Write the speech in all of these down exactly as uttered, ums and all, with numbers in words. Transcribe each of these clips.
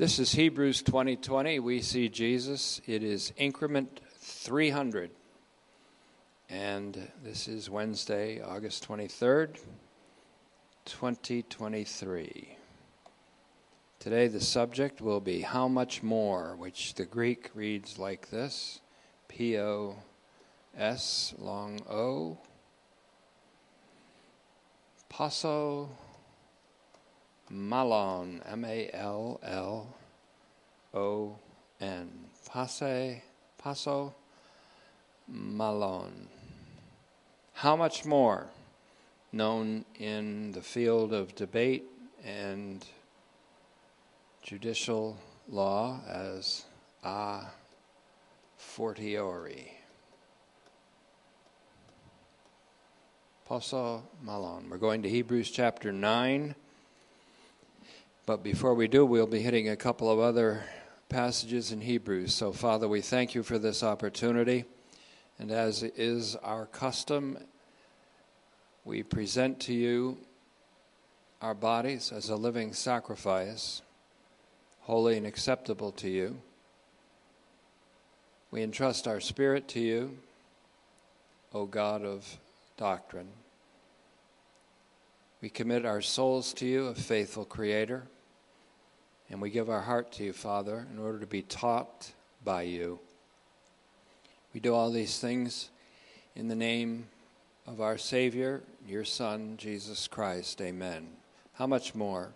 This is Hebrews twenty twenty. We see Jesus. It is increment three hundred. And this is Wednesday, August twenty-third, twenty twenty-three. Today the subject will be how much more, which the Greek reads like this, P O S, long O, Posō Mallon, M A L L O N, Posō, Posō Mallon. How much more, known in the field of debate and judicial law as a fortiori. Posō Mallon. We're going to Hebrews chapter nine, but before we do, we'll be hitting a couple of other passages in Hebrews. So, Father, we thank you for this opportunity, and as is our custom, we present to you our bodies as a living sacrifice, holy and acceptable to you. We entrust our spirit to you, O God of doctrine. We commit our souls to you, a faithful Creator, and we give our heart to you, Father, in order to be taught by you. We do all these things in the name of our Savior, your Son, Jesus Christ. Amen. How much more?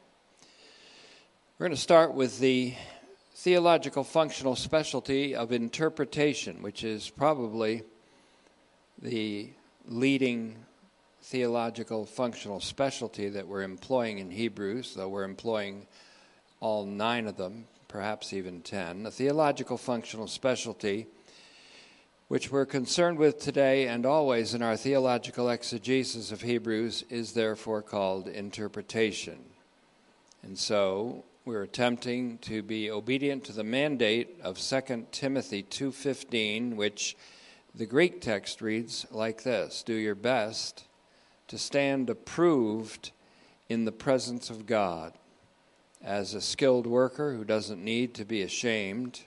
We're going to start with the theological functional specialty of interpretation, which is probably the leading theological functional specialty that we're employing in Hebrews, though we're employing all nine of them, perhaps even ten. The theological functional specialty, which we're concerned with today and always in our theological exegesis of Hebrews, is therefore called interpretation. And so we're attempting to be obedient to the mandate of Second Timothy two fifteen, which the Greek text reads like this, do your best to stand approved in the presence of God as a skilled worker who doesn't need to be ashamed,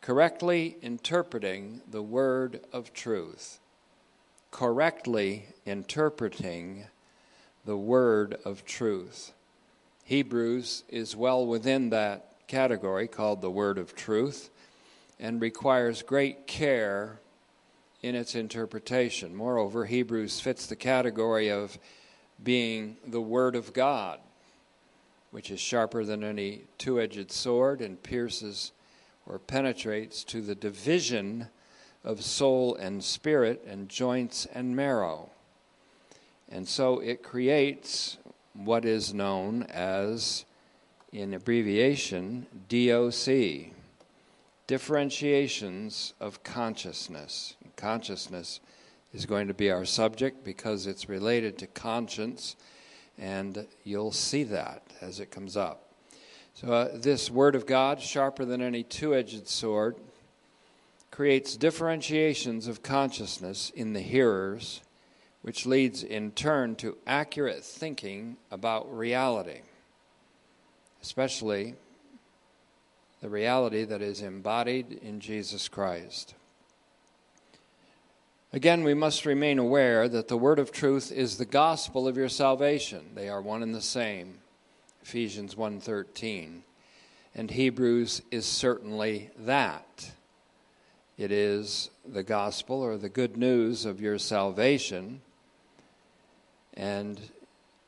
correctly interpreting the word of truth. Correctly interpreting the word of truth. Hebrews is well within that category called the word of truth and requires great care in its interpretation. Moreover, Hebrews fits the category of being the word of God, which is sharper than any two-edged sword and pierces or penetrates to the division of soul and spirit and joints and marrow. And so it creates what is known as, in abbreviation, D O C, differentiations of consciousness. Consciousness is going to be our subject because it's related to conscience, and you'll see that as it comes up. So uh, this word of God, sharper than any two-edged sword, creates differentiations of consciousness in the hearers, which leads in turn to accurate thinking about reality, especially the reality that is embodied in Jesus Christ. Again, we must remain aware that the word of truth is the gospel of your salvation. They are one and the same, Ephesians one thirteen. And Hebrews is certainly that. It is the gospel or the good news of your salvation. And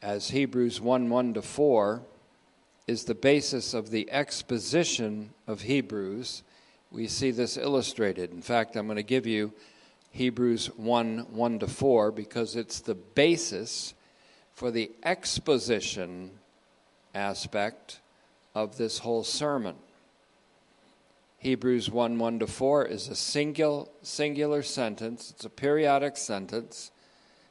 as Hebrews one one to four, is the basis of the exposition of Hebrews. We see this illustrated. In fact, I'm going to give you Hebrews one one to four because it's the basis for the exposition aspect of this whole sermon. Hebrews one one to four is a single, singular sentence. It's a periodic sentence.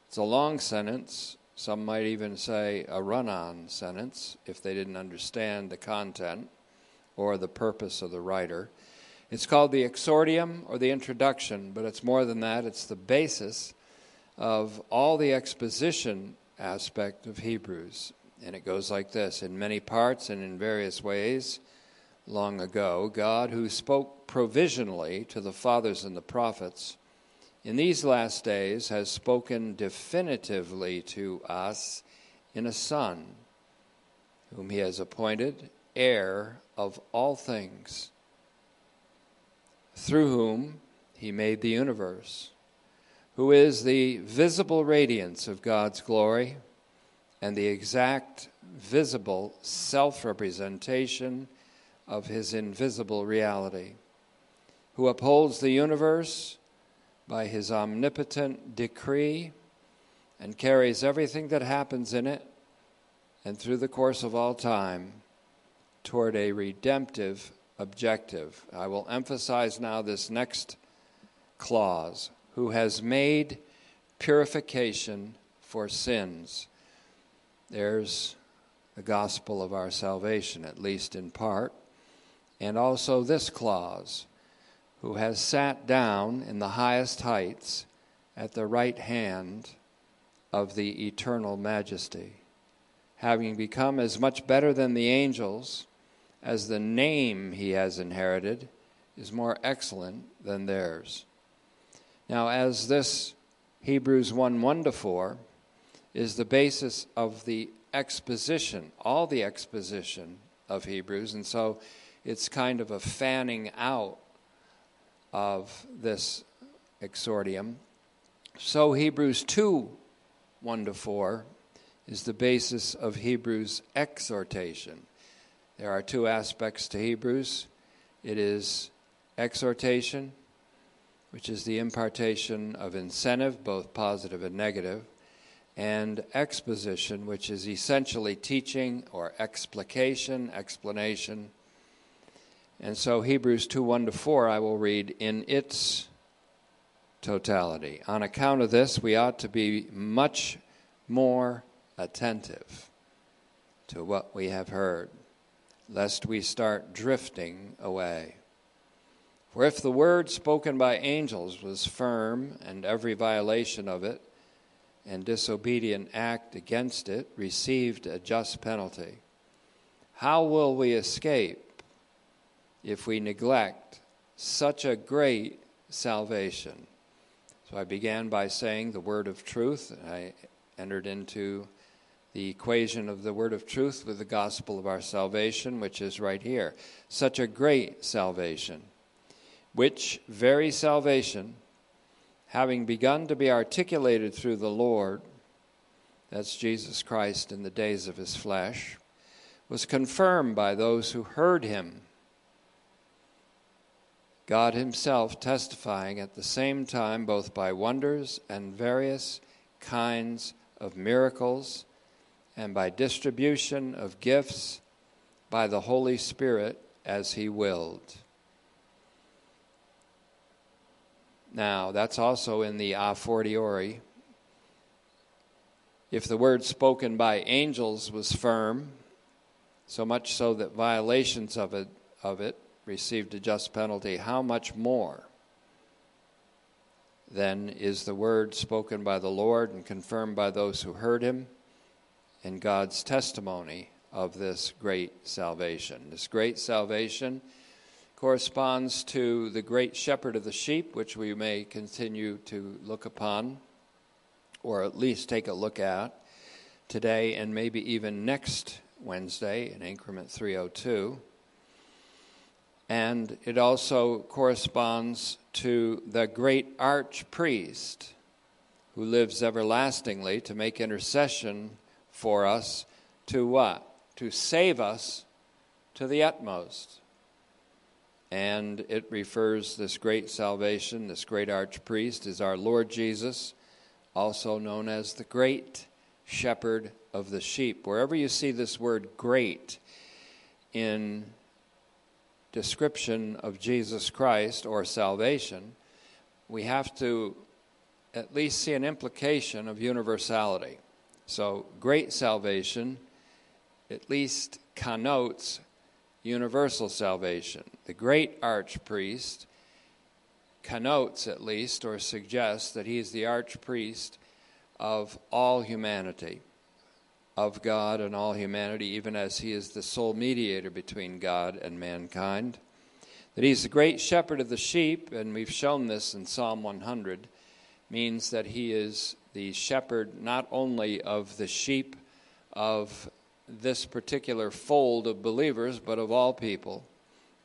It's a long sentence. Some might even say a run-on sentence if they didn't understand the content or the purpose of the writer. It's called the exordium or the introduction, but it's more than that. It's the basis of all the exposition aspect of Hebrews. And it goes like this, in many parts and in various ways, long ago, God who spoke provisionally to the fathers and the prophets, in these last days has spoken definitively to us in a Son, whom he has appointed heir of all things, through whom he made the universe, who is the visible radiance of God's glory and the exact visible self-representation of his invisible reality, who upholds the universe by his omnipotent decree and carries everything that happens in it and through the course of all time toward a redemptive objective. I will emphasize now this next clause, who has made purification for sins. There's the gospel of our salvation, at least in part, and also this clause, who has sat down in the highest heights at the right hand of the eternal majesty, having become as much better than the angels as the name he has inherited is more excellent than theirs. Now, as this Hebrews one, one to four is the basis of the exposition, all the exposition of Hebrews, and so it's kind of a fanning out of this exordium. So Hebrews two, one to four is the basis of Hebrews' exhortation. There are two aspects to Hebrews. It is exhortation, which is the impartation of incentive, both positive and negative, and exposition, which is essentially teaching or explication, explanation. And so Hebrews two, one to four, I will read in its totality. On account of this, we ought to be much more attentive to what we have heard, lest we start drifting away. For if the word spoken by angels was firm, and every violation of it and disobedient act against it received a just penalty, how will we escape if we neglect such a great salvation? So I began by saying the word of truth, and I entered into the equation of the word of truth with the gospel of our salvation, which is right here. Such a great salvation, which very salvation, having begun to be articulated through the Lord, that's Jesus Christ in the days of his flesh, was confirmed by those who heard him, God himself testifying at the same time both by wonders and various kinds of miracles and by distribution of gifts by the Holy Spirit as he willed. Now, that's also in the a fortiori. If the word spoken by angels was firm, so much so that violations of it, of it received a just penalty, how much more then is the word spoken by the Lord and confirmed by those who heard him in God's testimony of this great salvation? This great salvation corresponds to the great shepherd of the sheep, which we may continue to look upon, or at least take a look at today and maybe even next Wednesday in increment three oh two. And it also corresponds to the great arch priest who lives everlastingly to make intercession for us to what? To save us to the utmost. And it refers, this great salvation, this great archpriest, is our Lord Jesus, also known as the great shepherd of the sheep. Wherever you see this word great in description of Jesus Christ or salvation, we have to at least see an implication of universality. So great salvation at least connotes universal salvation. The great archpriest connotes, at least, or suggests that he is the archpriest of all humanity, of God and all humanity, even as he is the sole mediator between God and mankind, that he's the great shepherd of the sheep, and we've shown this in Psalm one hundred, means that he is the shepherd not only of the sheep of this particular fold of believers, but of all people,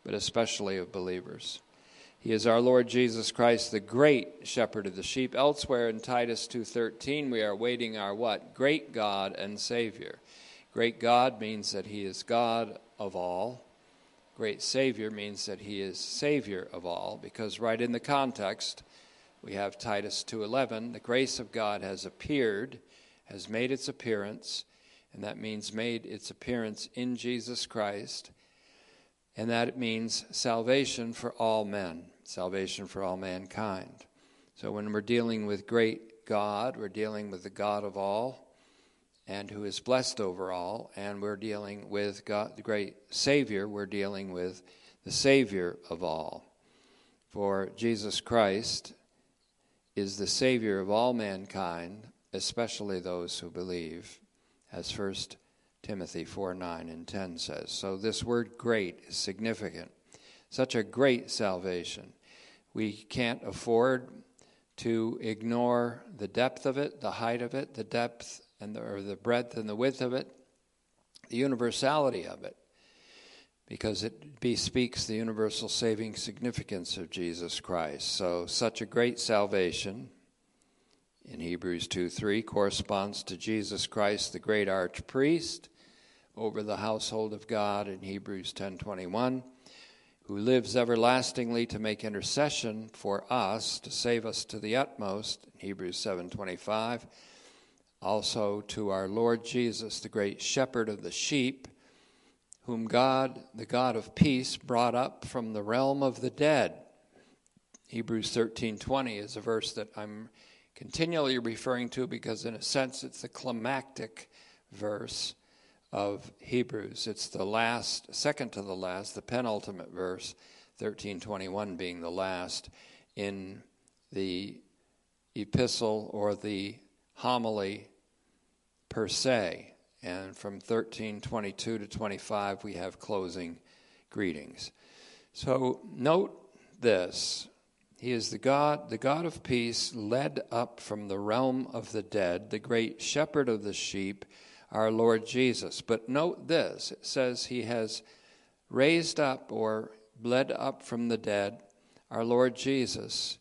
but especially of believers. He is our Lord Jesus Christ, the great shepherd of the sheep. Elsewhere in Titus two thirteen, we are waiting our what? Great God and Savior. Great God means that he is God of all. Great Savior means that he is Savior of all, because right in the context, we have Titus two eleven, the grace of God has appeared, has made its appearance, and that means made its appearance in Jesus Christ. And that it means salvation for all men, salvation for all mankind. So when we're dealing with great God, we're dealing with the God of all and who is blessed over all. And we're dealing with God, the great Savior, we're dealing with the Savior of all. For Jesus Christ is the Savior of all mankind, especially those who believe, as First Timothy four nine and ten says. So this word great is significant. Such a great salvation. We can't afford to ignore the depth of it, the height of it, the depth and the, or the breadth and the width of it, the universality of it, because it bespeaks the universal saving significance of Jesus Christ. So such a great salvation in Hebrews two three corresponds to Jesus Christ, the great arch priest over the household of God in Hebrews ten twenty-one, who lives everlastingly to make intercession for us, to save us to the utmost, in Hebrews seven twenty-five, also to our Lord Jesus, the great shepherd of the sheep, whom God, the God of peace, brought up from the realm of the dead. Hebrews thirteen twenty is a verse that I'm continually referring to because, in a sense, it's the climactic verse of Hebrews. It's the last, second to the last, the penultimate verse, thirteen twenty-one being the last in the epistle or the homily per se. And from thirteen twenty-two to twenty-five, we have closing greetings. So note this. He is the God, the God of peace, led up from the realm of the dead, the great shepherd of the sheep, our Lord Jesus. But note this, it says he has raised up or led up from the dead, our Lord Jesus.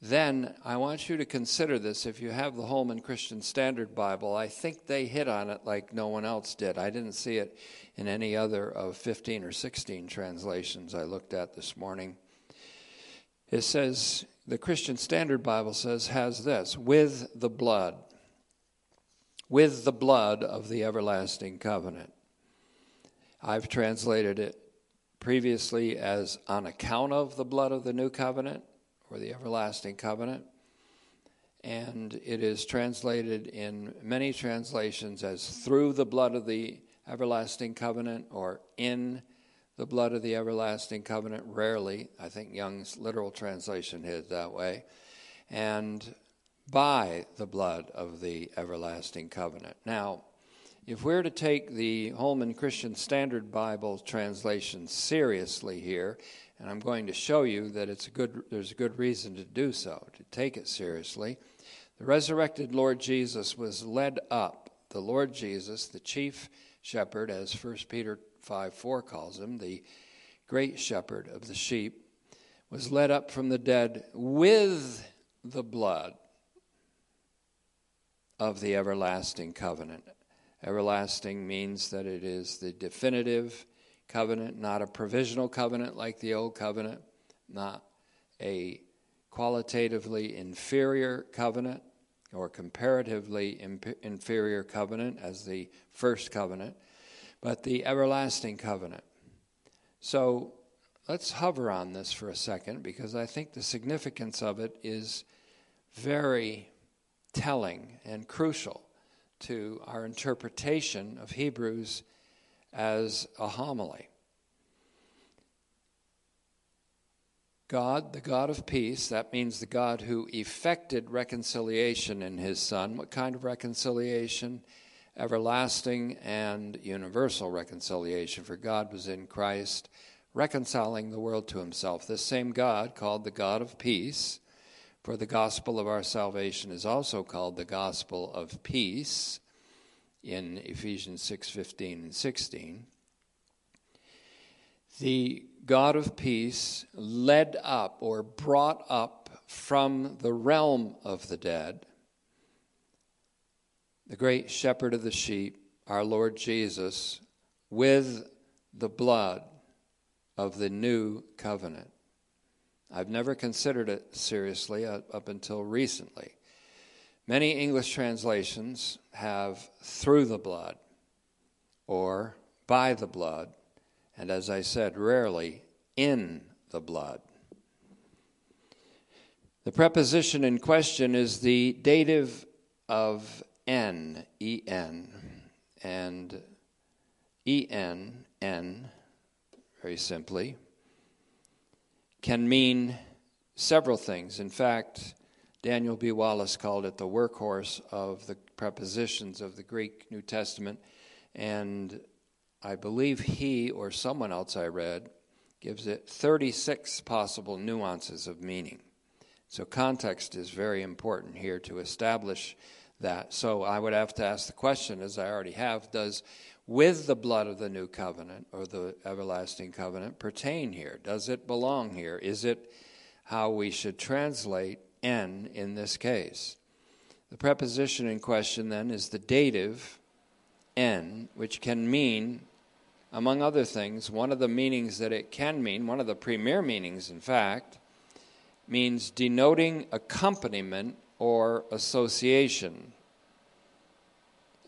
Then I want you to consider this. If you have the Holman Christian Standard Bible, I think they hit on it like no one else did. I didn't see it in any other of fifteen or sixteen translations I looked at this morning. It says, the Christian Standard Bible says, has this, with the blood, with the blood of the everlasting covenant. I've translated it previously as on account of the blood of the new covenant or the everlasting covenant. And it is translated in many translations as through the blood of the everlasting covenant or in the blood of the everlasting covenant, rarely. I think Young's literal translation hit that way. And by the blood of the everlasting covenant. Now, if we're to take the Holman Christian Standard Bible translation seriously here, and I'm going to show you that it's a good, there's a good reason to do so, to take it seriously. The resurrected Lord Jesus was led up. The Lord Jesus, the chief shepherd, as First Peter five four calls him, the great shepherd of the sheep, was led up from the dead with the blood of the everlasting covenant. Everlasting means that it is the definitive covenant, not a provisional covenant like the old covenant, not a qualitatively inferior covenant or comparatively imp- inferior covenant as the first covenant, but the everlasting covenant. So let's hover on this for a second, because I think the significance of it is very telling and crucial to our interpretation of Hebrews as a homily. God, the God of peace, that means the God who effected reconciliation in his Son. What kind of reconciliation? everlasting and universal reconciliation. For God was in Christ reconciling the world to himself. This same God, called the God of peace, for the gospel of our salvation is also called the gospel of peace in Ephesians six fifteen and sixteen. The God of peace led up or brought up from the realm of the dead the great shepherd of the sheep, our Lord Jesus, with the blood of the new covenant. I've never considered it seriously up until recently. Many English translations have through the blood or by the blood, and as I said, rarely in the blood. The preposition in question is the dative of en, E N, and E N, N, very simply, can mean several things. In fact, Daniel B. Wallace called it the workhorse of the prepositions of the Greek New Testament, and I believe he or someone else I read gives it thirty-six possible nuances of meaning. So context is very important here to establish that. So I would have to ask the question, as I already have, does with the blood of the new covenant or the everlasting covenant pertain here? Does it belong here? Is it how we should translate N in this case? The preposition in question then is the dative N, which can mean, among other things, one of the meanings that it can mean, one of the premier meanings, in fact, means denoting accompaniment or association.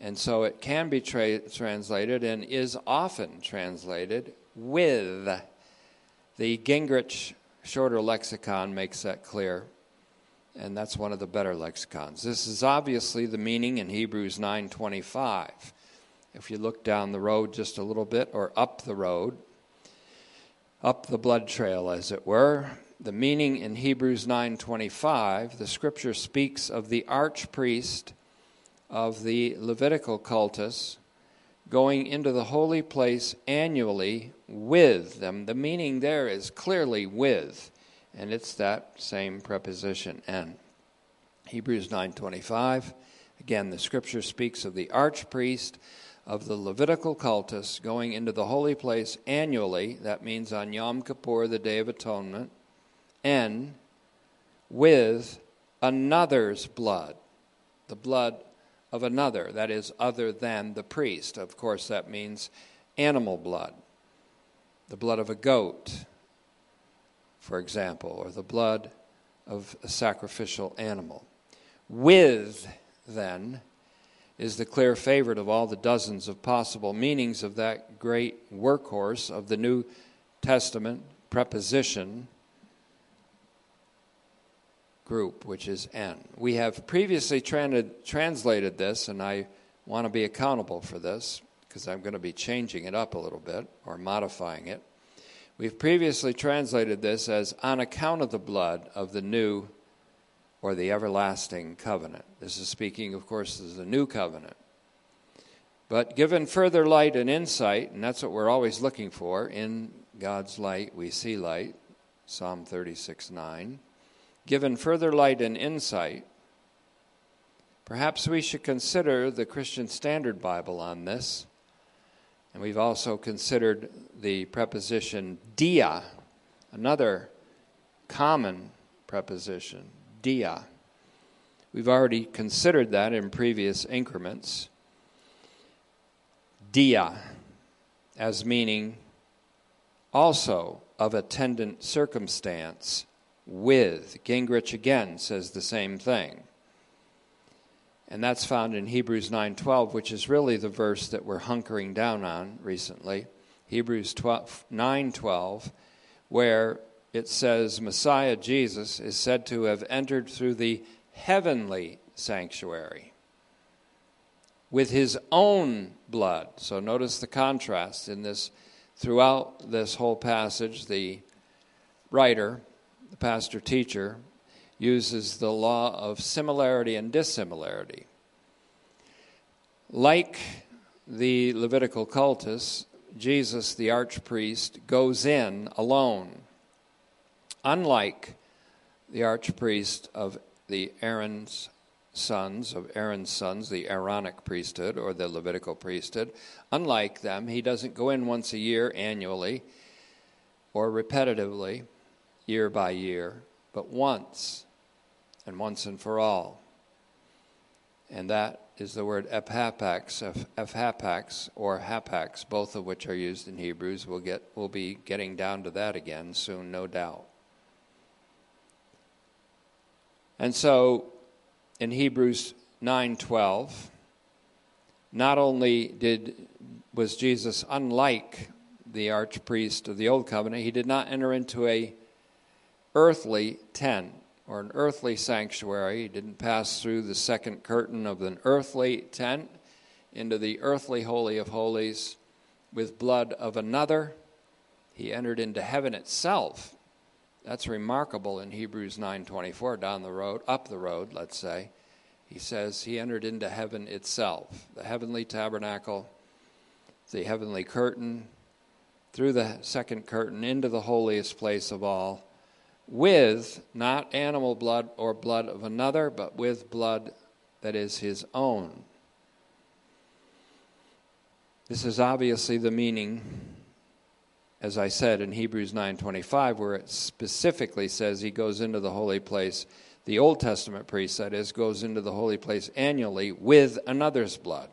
And so it can be tra- translated and is often translated with. The Gingrich shorter lexicon makes that clear, and that's one of the better lexicons. This is obviously the meaning in Hebrews nine twenty-five. If you look down the road just a little bit, or up the road, up the blood trail, as it were, the meaning in Hebrews nine twenty-five, the scripture speaks of the archpriest of the Levitical cultus going into the holy place annually with them. The meaning there is clearly with, and it's that same preposition, and Hebrews nine twenty-five. Again, the scripture speaks of the archpriest of the Levitical cultus going into the holy place annually, that means on Yom Kippur, the Day of Atonement, and with another's blood, the blood of another, that is, other than the priest. Of course, that means animal blood, the blood of a goat, for example, or the blood of a sacrificial animal. With, then, is the clear favorite of all the dozens of possible meanings of that great workhorse of the New Testament preposition group, which is N. We have previously tra- translated this, and I want to be accountable for this because I'm going to be changing it up a little bit or modifying it. We've previously translated this as on account of the blood of the new or the everlasting covenant. This is speaking, of course, as the new covenant. But given further light and insight, and that's what we're always looking for, in God's light we see light, Psalm thirty-six nine. Given further light and insight, perhaps we should consider the Christian Standard Bible on this. And we've also considered the preposition dia, another common preposition, dia. We've already considered that in previous increments. Dia, as meaning also of attendant circumstance with. Gingrich again says the same thing. And that's found in Hebrews nine twelve, which is really the verse that we're hunkering down on recently. Hebrews nine twelve, where it says Messiah Jesus is said to have entered through the heavenly sanctuary with his own blood. So notice the contrast in this throughout this whole passage. The writer, the pastor teacher, uses the law of similarity and dissimilarity. Like the Levitical cultus, Jesus, the archpriest, goes in alone, unlike the archpriest of the Aaron's sons, of Aaron's sons, the Aaronic priesthood or the Levitical priesthood. Unlike them, he doesn't go in once a year annually or repetitively, year by year, but once, and once and for all. And that is the word ephapax, ephapax, or hapax, both of which are used in Hebrews. We'll get, we'll be getting down to that again soon, no doubt. And so, in Hebrews nine twelve, not only did was Jesus unlike the archpriest of the Old Covenant, he did not enter into a earthly tent or an earthly sanctuary. He didn't pass through the second curtain of an earthly tent into the earthly holy of holies with blood of another. He entered into heaven itself. That's remarkable in Hebrews nine twenty-four, down the road, up the road, let's say. He says he entered into heaven itself, the heavenly tabernacle, the heavenly curtain, through the second curtain, into the holiest place of all, with not animal blood or blood of another, but with blood that is his own. This is obviously the meaning, as I said, in Hebrews nine twenty-five, where it specifically says he goes into the holy place. The Old Testament priest, that is, goes into the holy place annually with another's blood.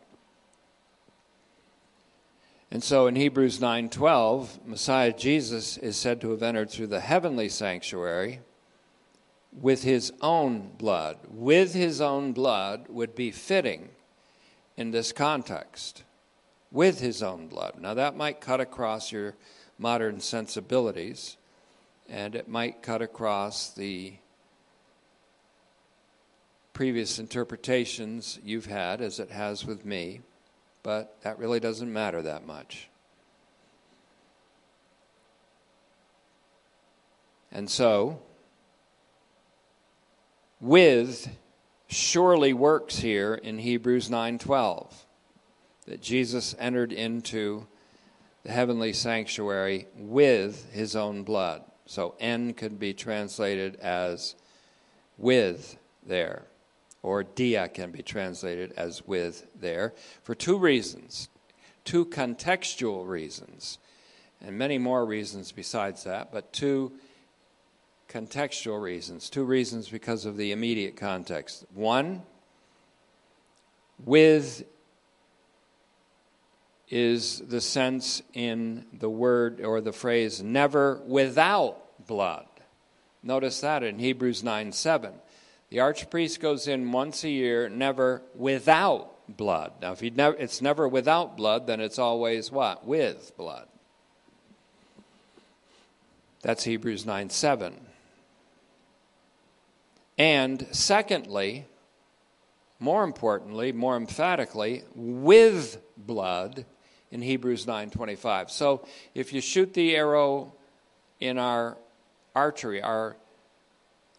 And so in Hebrews nine twelve, Messiah Jesus is said to have entered through the heavenly sanctuary with his own blood. With his own blood would be fitting in this context. With his own blood. Now that might cut across your modern sensibilities, and it might cut across the previous interpretations you've had, as it has with me, but that really doesn't matter that much. And so, with surely works here in Hebrews nine twelve, that Jesus entered into the heavenly sanctuary with his own blood. So N could be translated as with there, or dia can be translated as with there, for two reasons, two contextual reasons, and many more reasons besides that, but two contextual reasons, two reasons because of the immediate context. One, with is the sense in the word or the phrase never without blood. Notice that in Hebrews nine seven. The archpriest goes in once a year, never without blood. Now, if he'd never, it's never without blood, then it's always what? With blood. That's Hebrews nine seven. And secondly, more importantly, more emphatically, with blood, in Hebrews nine twenty-five. So if you shoot the arrow in our archery, our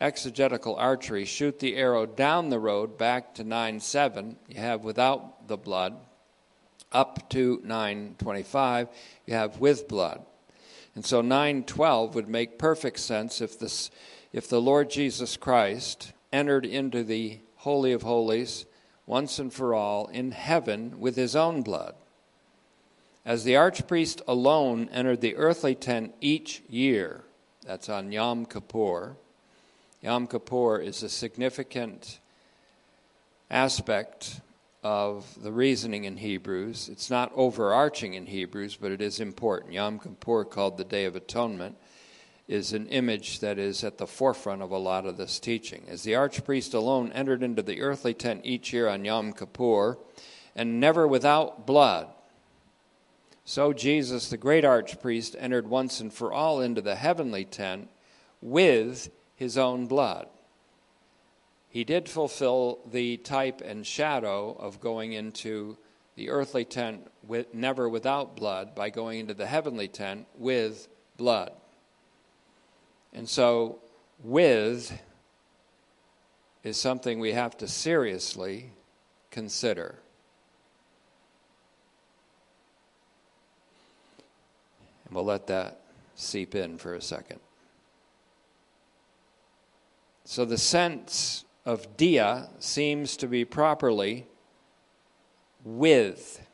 exegetical archery, shoot the arrow down the road back to nine seven, you have without the blood, up to nine twenty-five, you have with blood. And so nine twelve would make perfect sense if this, if the Lord Jesus Christ entered into the Holy of Holies once and for all, in heaven with his own blood. As the archpriest alone entered the earthly tent each year, that's on Yom Kippur. Yom Kippur is a significant aspect of the reasoning in Hebrews. It's not overarching in Hebrews, but it is important. Yom Kippur, called the Day of Atonement, is an image that is at the forefront of a lot of this teaching. As the archpriest alone entered into the earthly tent each year on Yom Kippur, and never without blood, so Jesus, the great archpriest, entered once and for all into the heavenly tent with his own blood. He did fulfill the type and shadow of going into the earthly tent with, never without blood, by going into the heavenly tent with blood. And so, with is something we have to seriously consider. And we'll let that seep in for a second. So the sense of dia seems to be properly with,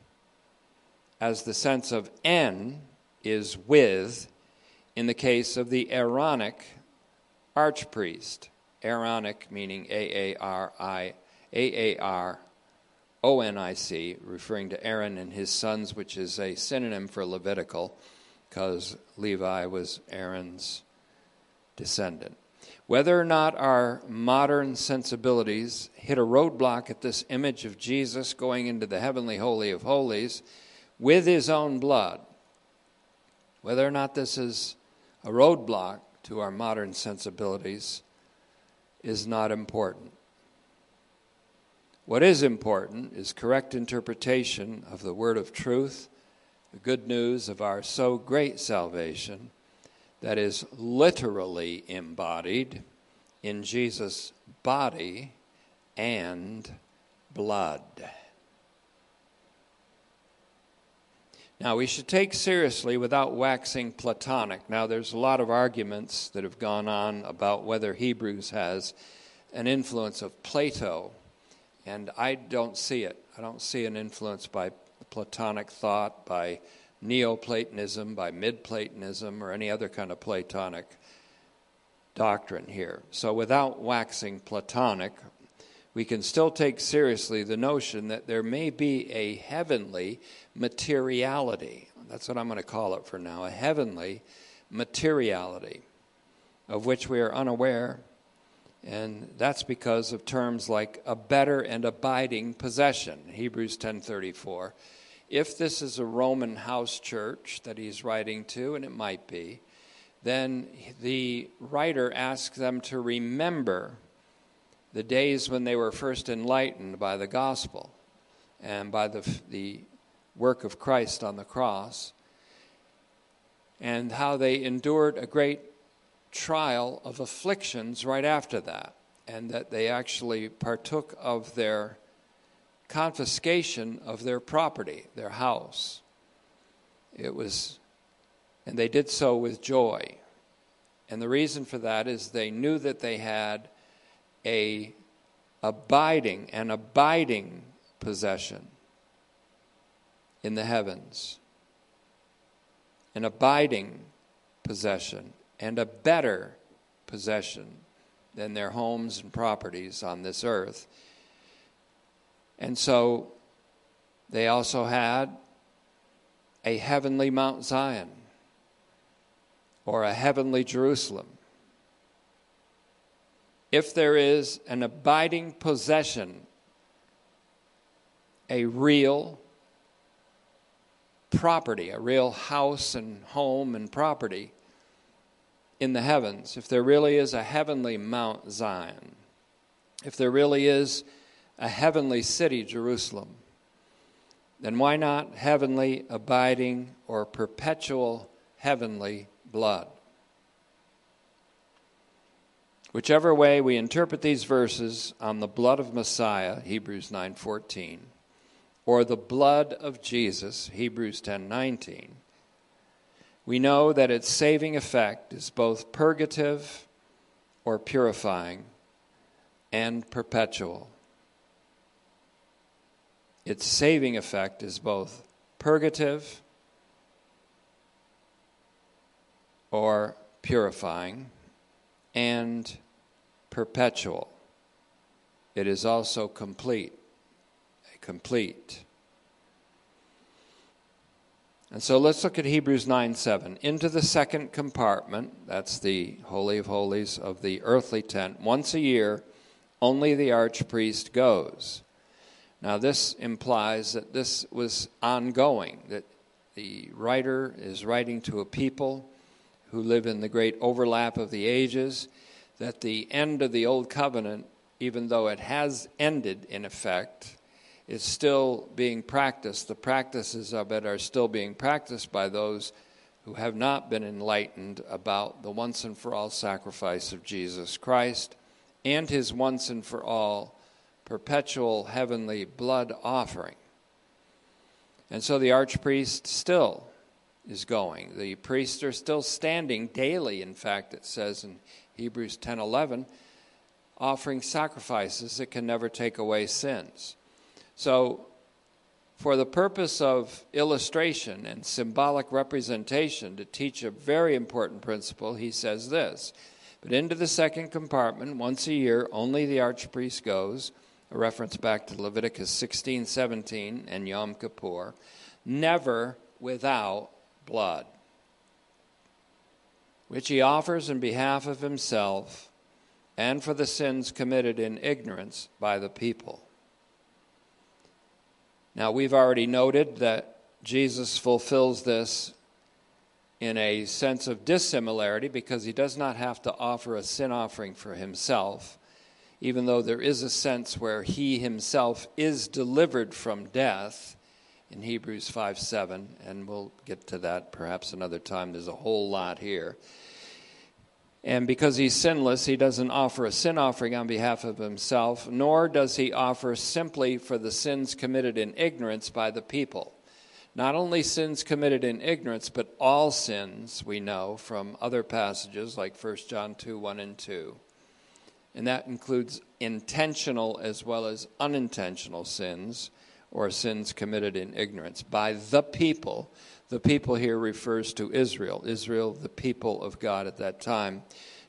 as the sense of en is with in the case of the Aaronic archpriest. Aaronic meaning A A R I A A R O N I C, referring to Aaron and his sons, which is a synonym for Levitical, because Levi was Aaron's descendant. Whether or not our modern sensibilities hit a roadblock at this image of Jesus going into the heavenly holy of holies with his own blood, whether or not this is a roadblock to our modern sensibilities is not important. What is important is correct interpretation of the word of truth, the good news of our so great salvation, that is literally embodied in Jesus' body and blood. Now, we should take seriously without waxing Platonic. Now, there's a lot of arguments that have gone on about whether Hebrews has an influence of Plato, and I don't see it. I don't see an influence by Platonic thought, by Neoplatonism, by Mid-Platonism, or any other kind of Platonic doctrine here. So without waxing Platonic, we can still take seriously the notion that there may be a heavenly materiality. That's what I'm going to call it for now, a heavenly materiality of which we are unaware, and that's because of terms like a better and abiding possession, Hebrews ten thirty-four. If this is a Roman house church that he's writing to, and it might be, then the writer asks them to remember the days when they were first enlightened by the gospel and by the, the work of Christ on the cross, and how they endured a great trial of afflictions right after that, and that they actually partook of their confiscation of their property, their house. It was, and they did so with joy. And the reason for that is they knew that they had a abiding, an abiding possession in the heavens, an abiding possession, and a better possession than their homes and properties on this earth. And so they also had a heavenly Mount Zion or a heavenly Jerusalem. If there is an abiding possession, a real property, a real house and home and property in the heavens, if there really is a heavenly Mount Zion, if there really is a heavenly city, Jerusalem, then why not heavenly, abiding, or perpetual heavenly blood? Whichever way we interpret these verses on the blood of Messiah, Hebrews nine fourteen, or the blood of Jesus, Hebrews ten nineteen, we know that its saving effect is both purgative or purifying and perpetual. Its saving effect is both purgative or purifying and perpetual. It is also complete, a complete. And so let's look at Hebrews nine seven. Into the second compartment, that's the Holy of Holies of the earthly tent, once a year only the archpriest goes. Now, this implies that this was ongoing, that the writer is writing to a people who live in the great overlap of the ages, that the end of the Old Covenant, even though it has ended in effect, is still being practiced. The practices of it are still being practiced by those who have not been enlightened about the once and for all sacrifice of Jesus Christ and his once and for all perpetual heavenly blood offering. And so the archpriest still is going. The priests are still standing daily, in fact, it says in Hebrews ten eleven, offering sacrifices that can never take away sins. So, for the purpose of illustration and symbolic representation to teach a very important principle, he says this, but into the second compartment, once a year, only the archpriest goes, a reference back to Leviticus sixteen seventeen and Yom Kippur, never without blood, which he offers in behalf of himself and for the sins committed in ignorance by the people. Now, we've already noted that Jesus fulfills this in a sense of dissimilarity because he does not have to offer a sin offering for himself, even though there is a sense where he himself is delivered from death in Hebrews five seven, and we'll get to that perhaps another time. There's a whole lot here. And because he's sinless, he doesn't offer a sin offering on behalf of himself, nor does he offer simply for the sins committed in ignorance by the people. Not only sins committed in ignorance, but all sins, we know from other passages like First John two, one and two. And that includes intentional as well as unintentional sins, or sins committed in ignorance by the people. The people here refers to Israel. Israel, the people of God at that time.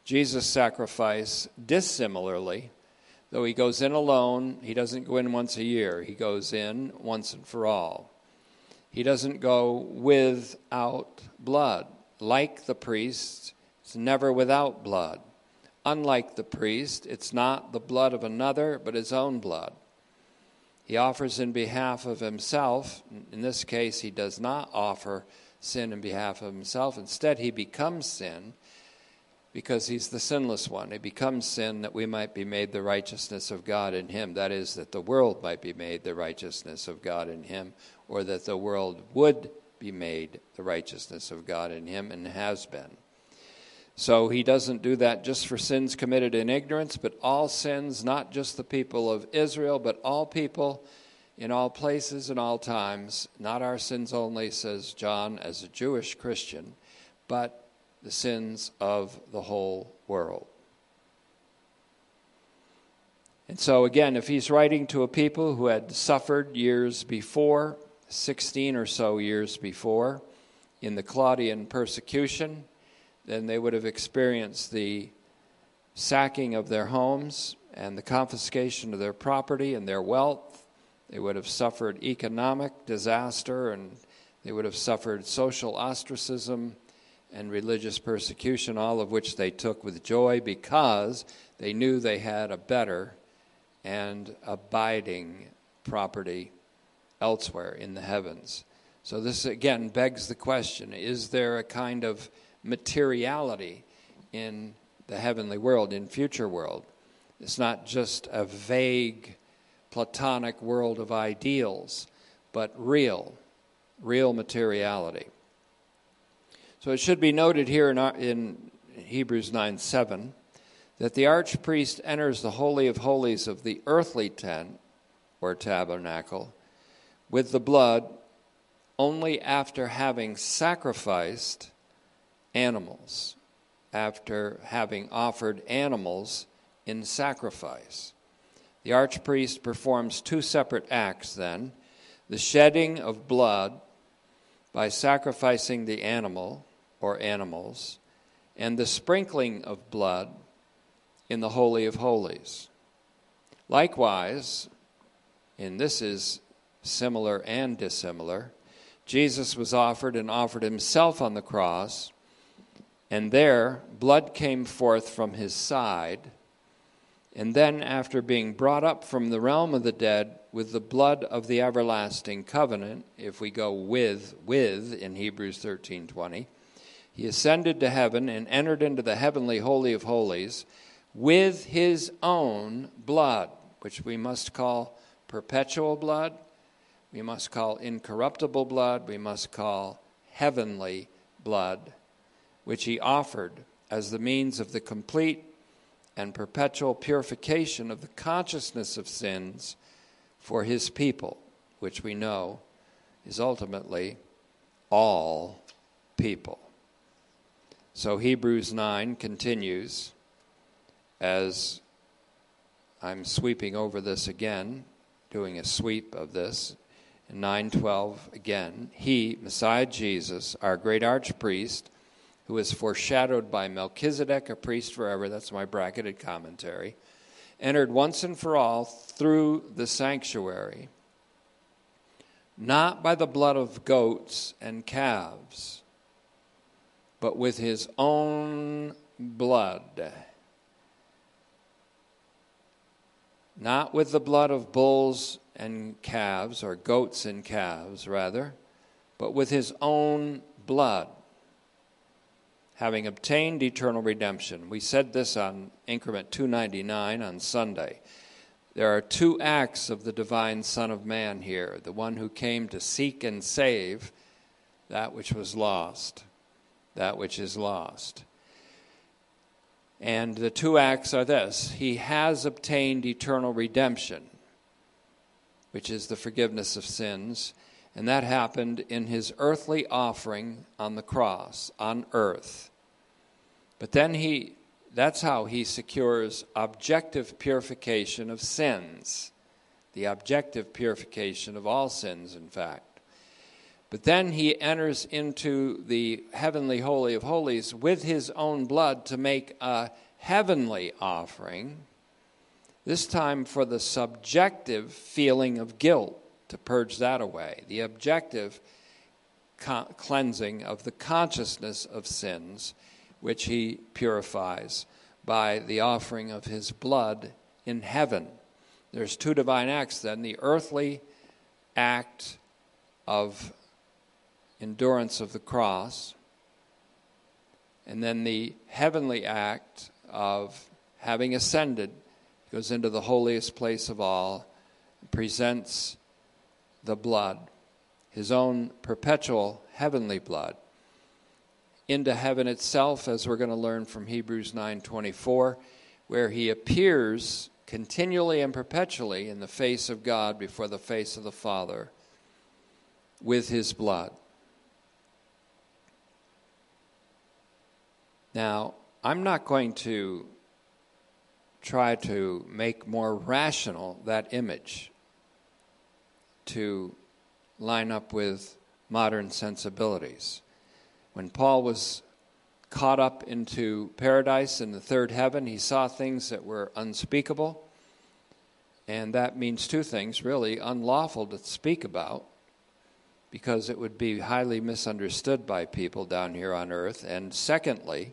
Jesus' sacrifice dissimilarly, though he goes in alone, he doesn't go in once a year. He goes in once and for all. He doesn't go without blood. Like the priest, it's never without blood. Unlike the priest, it's not the blood of another, but his own blood. He offers in behalf of himself. In this case, he does not offer sin in behalf of himself. Instead, he becomes sin because he's the sinless one. He becomes sin that we might be made the righteousness of God in him. That is, that the world might be made the righteousness of God in him, or that the world would be made the righteousness of God in him and has been. So he doesn't do that just for sins committed in ignorance, but all sins, not just the people of Israel, but all people in all places and all times, not our sins only, says John as a Jewish Christian, but the sins of the whole world. And so again, if he's writing to a people who had suffered years before, sixteen or so years before, in the Claudian persecution, then they would have experienced the sacking of their homes and the confiscation of their property and their wealth. They would have suffered economic disaster, and they would have suffered social ostracism and religious persecution, all of which they took with joy because they knew they had a better and abiding property elsewhere in the heavens. So this again begs the question, is there a kind of materiality in the heavenly world, in future world? It's not just a vague Platonic world of ideals, but real, real materiality. So it should be noted here in, our, in Hebrews nine seven that the archpriest enters the Holy of Holies of the earthly tent or tabernacle with the blood only after having sacrificed animals, after having offered animals in sacrifice. The archpriest performs two separate acts then, the shedding of blood by sacrificing the animal or animals, and the sprinkling of blood in the Holy of Holies. Likewise, and this is similar and dissimilar, Jesus was offered and offered himself on the cross, and there, blood came forth from his side. And then, after being brought up from the realm of the dead with the blood of the everlasting covenant, if we go with, with, in Hebrews thirteen twenty, he ascended to heaven and entered into the heavenly Holy of Holies with his own blood, which we must call perpetual blood, we must call incorruptible blood, we must call heavenly blood, which he offered as the means of the complete and perpetual purification of the consciousness of sins for his people, which we know is ultimately all people. So Hebrews nine continues, as I'm sweeping over this again, doing a sweep of this, nine twelve again. He, Messiah Jesus, our great archpriest, who is foreshadowed by Melchizedek, a priest forever, that's my bracketed commentary, entered once and for all through the sanctuary, not by the blood of goats and calves, but with his own blood. Not with the blood of bulls and calves, or goats and calves, rather, but with his own blood, having obtained eternal redemption. We said this on increment two ninety-nine on Sunday. There are two acts of the divine Son of Man here, the one who came to seek and save that which was lost, that which is lost. And the two acts are this: he has obtained eternal redemption, which is the forgiveness of sins, and that happened in his earthly offering on the cross, on earth. But then he, that's how he secures objective purification of sins, the objective purification of all sins, in fact. But then he enters into the heavenly holy of holies with his own blood to make a heavenly offering, this time for the subjective feeling of guilt, to purge that away, the objective co- cleansing of the consciousness of sins, which he purifies by the offering of his blood in heaven. There's two divine acts then, the earthly act of endurance of the cross, and then the heavenly act of having ascended, goes into the holiest place of all, presents the blood, his own perpetual heavenly blood, into heaven itself, as we're going to learn from Hebrews nine twenty-four, where he appears continually and perpetually in the face of God, before the face of the Father, with his blood. Now, I'm not going to try to make more rational that image to line up with modern sensibilities. When Paul was caught up into paradise in the third heaven, he saw things that were unspeakable, and that means two things, really: unlawful to speak about, because it would be highly misunderstood by people down here on earth, and secondly,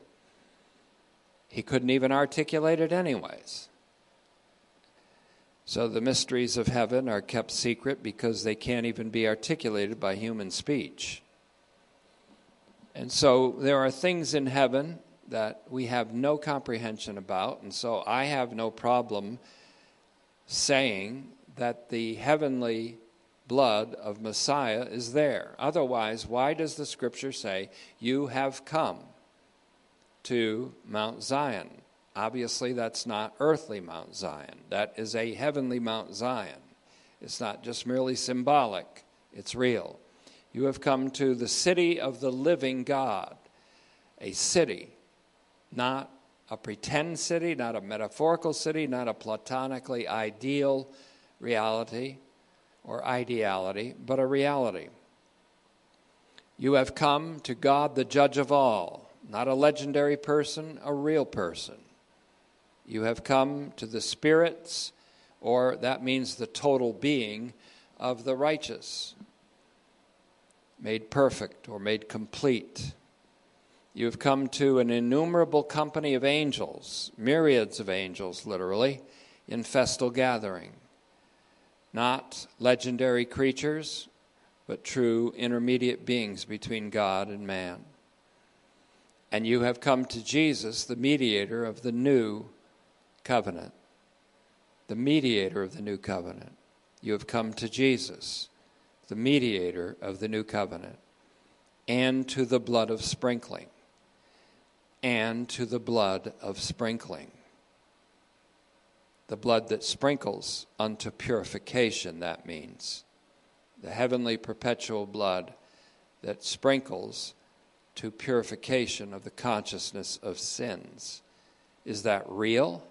he couldn't even articulate it anyways. So the mysteries of heaven are kept secret because they can't even be articulated by human speech. And so there are things in heaven that we have no comprehension about, and so I have no problem saying that the heavenly blood of Messiah is there. Otherwise, why does the Scripture say, "You have come to Mount Zion"? Obviously, that's not earthly Mount Zion. That is a heavenly Mount Zion. It's not just merely symbolic. It's real. You have come to the city of the living God, a city, not a pretend city, not a metaphorical city, not a platonically ideal reality or ideality, but a reality. You have come to God, the judge of all, not a legendary person, a real person. You have come to the spirits, or that means the total being of the righteous, made perfect or made complete. You have come to an innumerable company of angels, myriads of angels, literally, in festal gathering. Not legendary creatures, but true intermediate beings between God and man. And you have come to Jesus, the mediator of the new covenant, the mediator of the new covenant. You have come to Jesus, the mediator of the new covenant, and to the blood of sprinkling, and to the blood of sprinkling, the blood that sprinkles unto purification, that means, the heavenly perpetual blood that sprinkles to purification of the consciousness of sins. Is that real?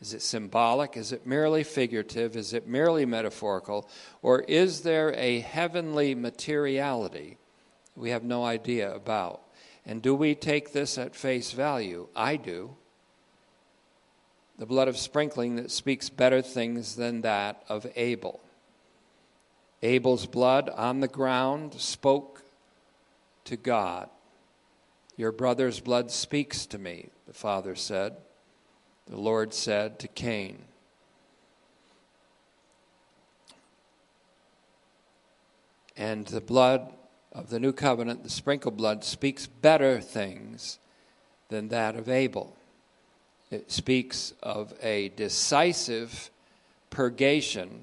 Is it symbolic? Is it merely figurative? Is it merely metaphorical? Or is there a heavenly materiality we have no idea about? And do we take this at face value? I do. The blood of sprinkling that speaks better things than that of Abel. Abel's blood on the ground spoke to God. Your brother's blood speaks to me, the Father said. The Lord said to Cain. And the blood of the new covenant, the sprinkled blood, speaks better things than that of Abel. It speaks of a decisive purgation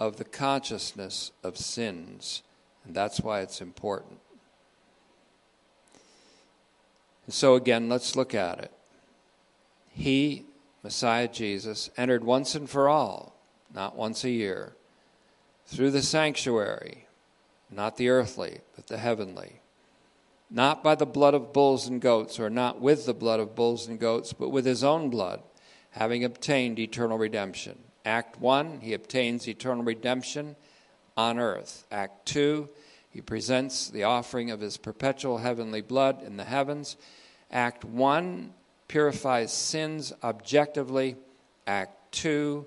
of the consciousness of sins. And that's why it's important. And so again, let's look at it. He, Messiah Jesus, entered once and for all, not once a year, through the sanctuary, not the earthly, but the heavenly, not by the blood of bulls and goats, or not with the blood of bulls and goats, but with his own blood, having obtained eternal redemption. Act one, he obtains eternal redemption on earth. Act two, he presents the offering of his perpetual heavenly blood in the heavens. Act one, purifies sins objectively. Act two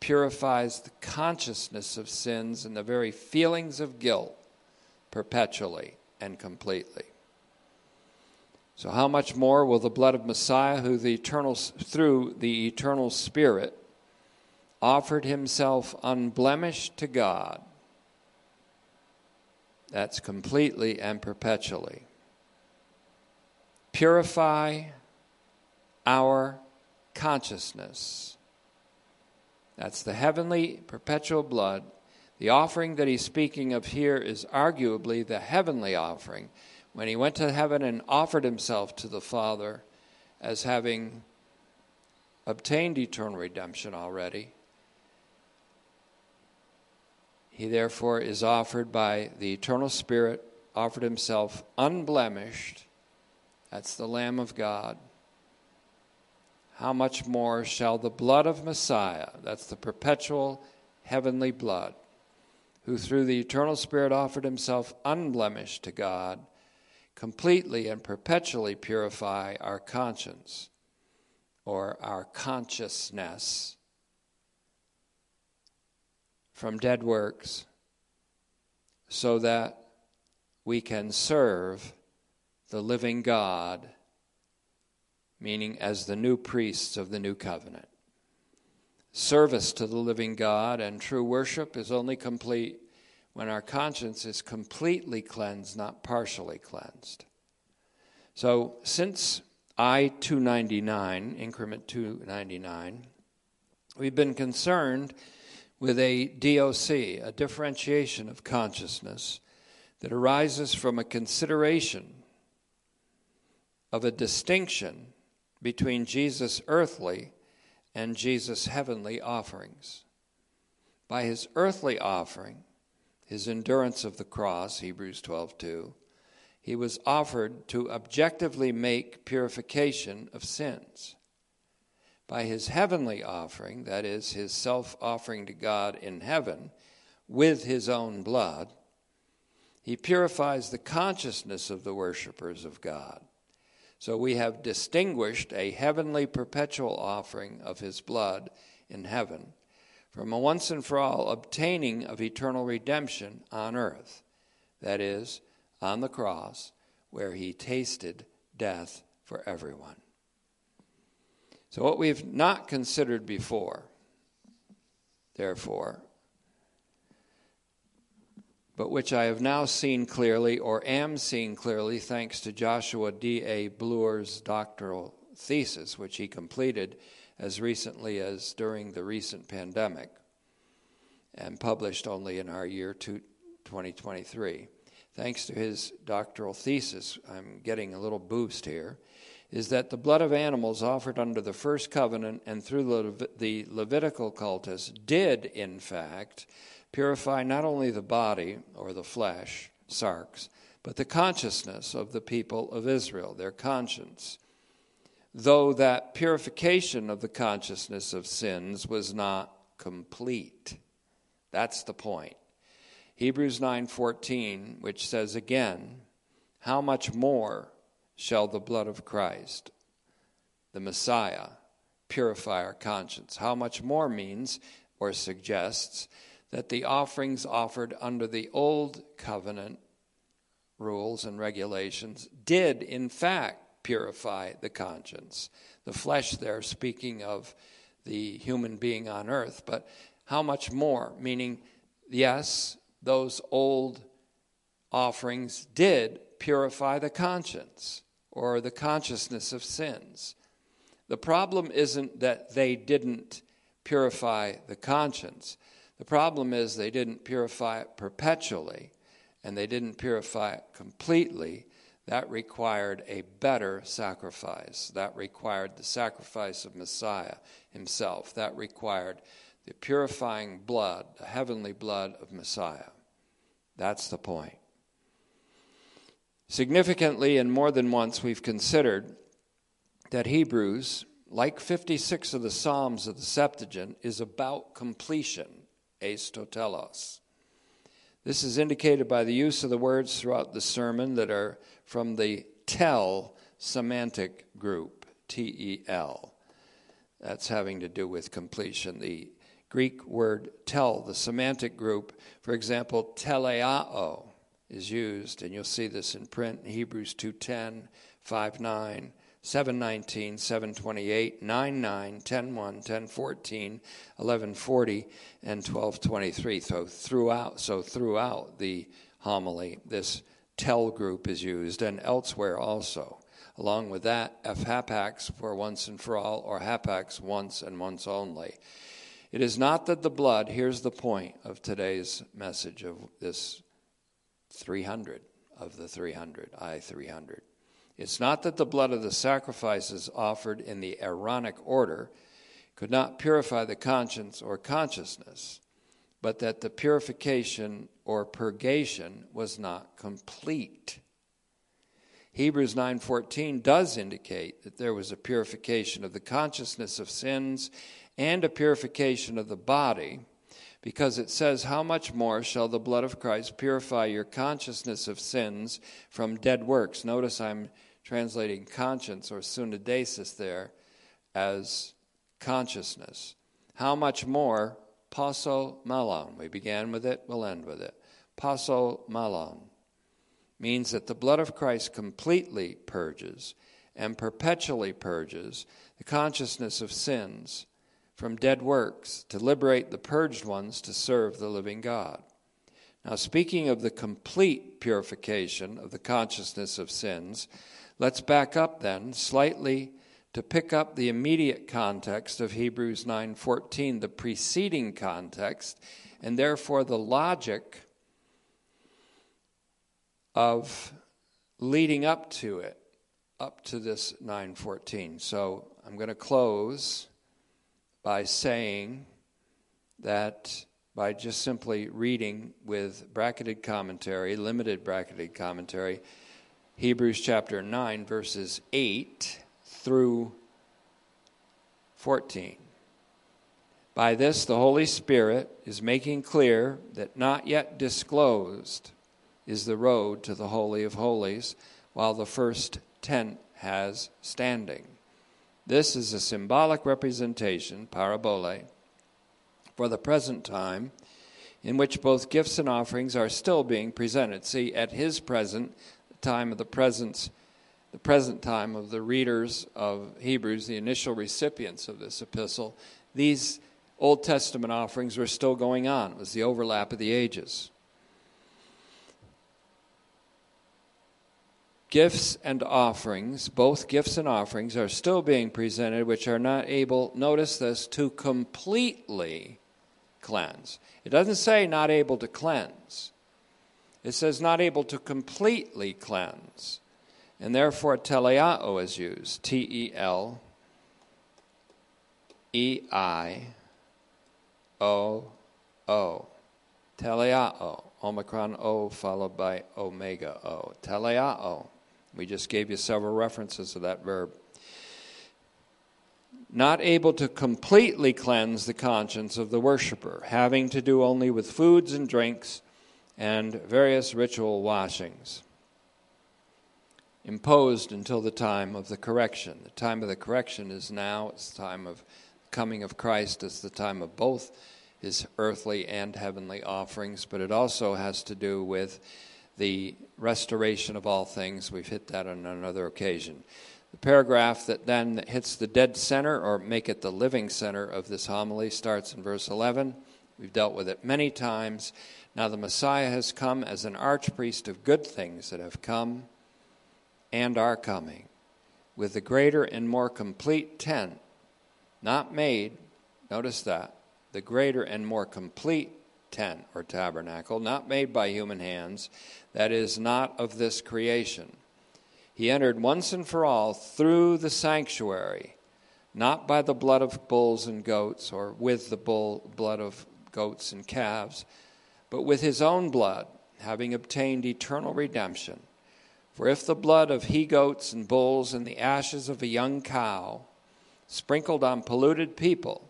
purifies the consciousness of sins and the very feelings of guilt perpetually and completely. So how much more will the blood of Messiah, who the eternal, through the eternal Spirit, offered himself unblemished to God? That's completely and perpetually. Purify our consciousness. That's the heavenly perpetual blood. The offering that he's speaking of here is arguably the heavenly offering, when he went to heaven and offered himself to the Father as having obtained eternal redemption already. He therefore is offered by the eternal Spirit, offered himself unblemished. That's the Lamb of God. How much more shall the blood of Messiah, that's the perpetual heavenly blood, who through the eternal Spirit offered himself unblemished to God, completely and perpetually purify our conscience or our consciousness from dead works, so that we can serve the living God, meaning as the new priests of the new covenant. Service to the living God and true worship is only complete when our conscience is completely cleansed, not partially cleansed. So since I two ninety-nine, increment two ninety-nine, we've been concerned with a D O C, a differentiation of consciousness that arises from a consideration of a distinction between Jesus' earthly and Jesus' heavenly offerings. By his earthly offering, his endurance of the cross, Hebrews twelve two, he was offered to objectively make purification of sins. By his heavenly offering, that is, his self-offering to God in heaven with his own blood, he purifies the consciousness of the worshipers of God. So we have distinguished a heavenly perpetual offering of his blood in heaven from a once and for all obtaining of eternal redemption on earth, that is, on the cross, where he tasted death for everyone. So what we've not considered before, therefore, but which I have now seen clearly, or am seeing clearly, thanks to Joshua D A Blewer's doctoral thesis, which he completed as recently as during the recent pandemic and published only in our year twenty twenty-three. Thanks to his doctoral thesis, I'm getting a little boost here, is that the blood of animals offered under the first covenant and through the Levitical cultus did, in fact, purify not only the body or the flesh, sarx, but the consciousness of the people of Israel, their conscience, though that purification of the consciousness of sins was not complete. That's the point. Hebrews nine fourteen, which says again, how much more shall the blood of Christ, the Messiah, purify our conscience? How much more means or suggests that the offerings offered under the old covenant rules and regulations did in fact purify the conscience. The flesh there speaking of the human being on earth, but how much more? Meaning, yes, those old offerings did purify the conscience or the consciousness of sins. The problem isn't that they didn't purify the conscience. The problem is they didn't purify it perpetually, and they didn't purify it completely. That required a better sacrifice. That required the sacrifice of Messiah himself. That required the purifying blood, the heavenly blood of Messiah. That's the point. Significantly, and more than once, we've considered that Hebrews, like fifty-six of the Psalms of the Septuagint, is about completion, eis totelos. This is indicated by the use of the words throughout the sermon that are from the tel semantic group, T E L. That's having to do with completion. The Greek word tel, the semantic group, for example, teleioō, is used, and you'll see this in print in Hebrews two ten, five nine, seven nineteen, seven twenty-eight, nine nine, ten one, ten fourteen, eleven forty, and twelve twenty-three. So throughout, so throughout the homily, this tel group is used, and elsewhere also. Along with that, ephapax, for once and for all, or hapax, once and once only. It is not that the blood, here's the point of today's message of this three hundred of the three hundred, I three hundred. It's not that the blood of the sacrifices offered in the Aaronic order could not purify the conscience or consciousness, but that the purification or purgation was not complete. Hebrews nine fourteen does indicate that there was a purification of the consciousness of sins and a purification of the body, because it says, how much more shall the blood of Christ purify your consciousness of sins from dead works? Notice I'm translating conscience or sunnidesis there as consciousness. How much more? Posō Mallon. We began with it, we'll end with it. Posō Mallon means that the blood of Christ completely purges and perpetually purges the consciousness of sins from dead works to liberate the purged ones to serve the living God. Now, speaking of the complete purification of the consciousness of sins, let's back up then slightly to pick up the immediate context of Hebrews nine fourteen, the preceding context, and therefore the logic of leading up to it, up to this nine fourteen. So I'm going to close by saying that by just simply reading with bracketed commentary, limited bracketed commentary, Hebrews chapter nine, verses eight through fourteen. By this, the Holy Spirit is making clear that not yet disclosed is the road to the Holy of Holies, while the first tent has standing. This is a symbolic representation, parabole, for the present time, in which both gifts and offerings are still being presented. See, at his present time of the presence, the present time of the readers of Hebrews, the initial recipients of this epistle, these Old Testament offerings were still going on. It was the overlap of the ages. Gifts and offerings, both gifts and offerings, are still being presented, which are not able, notice this, to completely cleanse. It doesn't say not able to cleanse. It says not able to completely cleanse. And therefore, teleioō is used, T E L E I O O, teleioō, omicron O followed by omega O. Teleioō. We just gave you several references to that verb. Not able to completely cleanse the conscience of the worshiper, having to do only with foods and drinks and various ritual washings, imposed until the time of the correction. The time of the correction is now. It's the time of the coming of Christ. It's the time of both his earthly and heavenly offerings, but it also has to do with the restoration of all things. We've hit that on another occasion. The paragraph that then hits the dead center, or make it the living center of this homily, starts in verse eleven. We've dealt with it many times. Now the Messiah has come as an archpriest of good things that have come and are coming, with the greater and more complete tent, not made, notice that, the greater and more complete tent or tabernacle, not made by human hands, that is not of this creation. He entered once and for all through the sanctuary, not by the blood of bulls and goats or with the bull blood of goats and calves, but with his own blood, having obtained eternal redemption. For if the blood of he-goats and bulls and the ashes of a young cow, sprinkled on polluted people,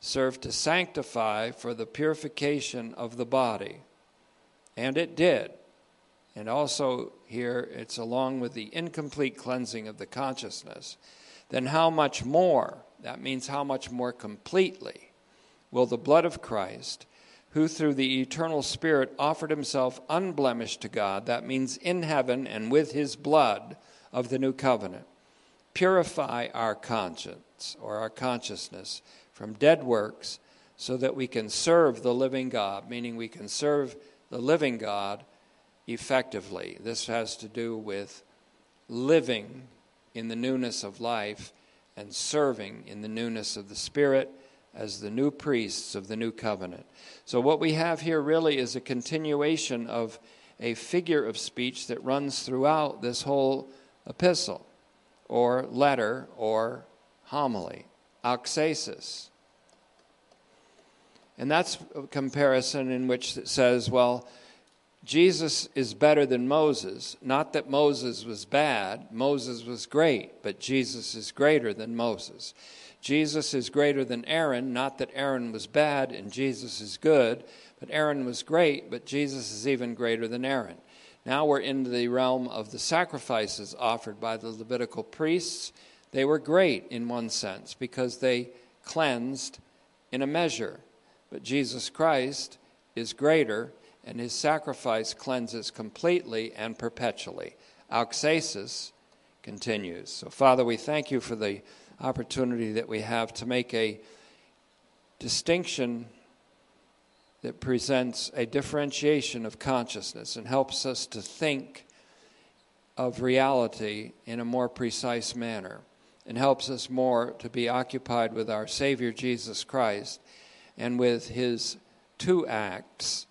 served to sanctify for the purification of the body, and it did, and also here it's along with the incomplete cleansing of the consciousness, then how much more, that means how much more completely, will the blood of Christ, who through the eternal Spirit offered himself unblemished to God, that means in heaven and with his blood of the new covenant, purify our conscience or our consciousness from dead works so that we can serve the living God, meaning we can serve the living God effectively. This has to do with living in the newness of life and serving in the newness of the Spirit as the new priests of the new covenant. So what we have here really is a continuation of a figure of speech that runs throughout this whole epistle or letter or homily, auxesis. And that's a comparison in which it says, well, Jesus is better than Moses. Not that Moses was bad. Moses was great, but Jesus is greater than Moses. Jesus is greater than Aaron. Not that Aaron was bad and Jesus is good, but Aaron was great, but Jesus is even greater than Aaron. Now we're in the realm of the sacrifices offered by the Levitical priests. They were great in one sense because they cleansed in a measure, but Jesus Christ is greater, and his sacrifice cleanses completely and perpetually. Auxesis continues. So, Father, we thank you for the opportunity that we have to make a distinction that presents a differentiation of consciousness and helps us to think of reality in a more precise manner, and helps us more to be occupied with our Savior Jesus Christ and with his two acts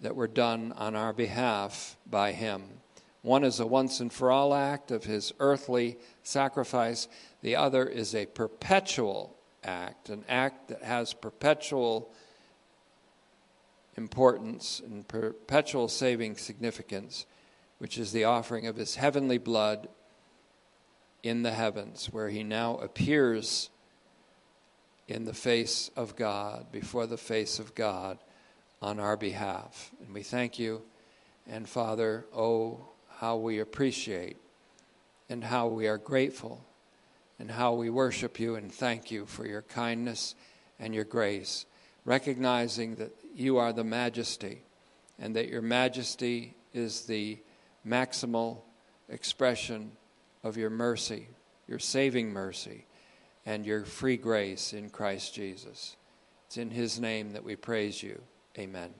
that were done on our behalf by him. One is a once and for all act of his earthly sacrifice. The other is a perpetual act, an act that has perpetual importance and perpetual saving significance, which is the offering of his heavenly blood in the heavens, where he now appears in the face of God, before the face of God, on our behalf. And we thank you. And Father, oh, how we appreciate and how we are grateful and how we worship you and thank you for your kindness and your grace, recognizing that you are the majesty and that your majesty is the maximal expression of your mercy, your saving mercy, and your free grace in Christ Jesus. It's in his name that we praise you. Amen.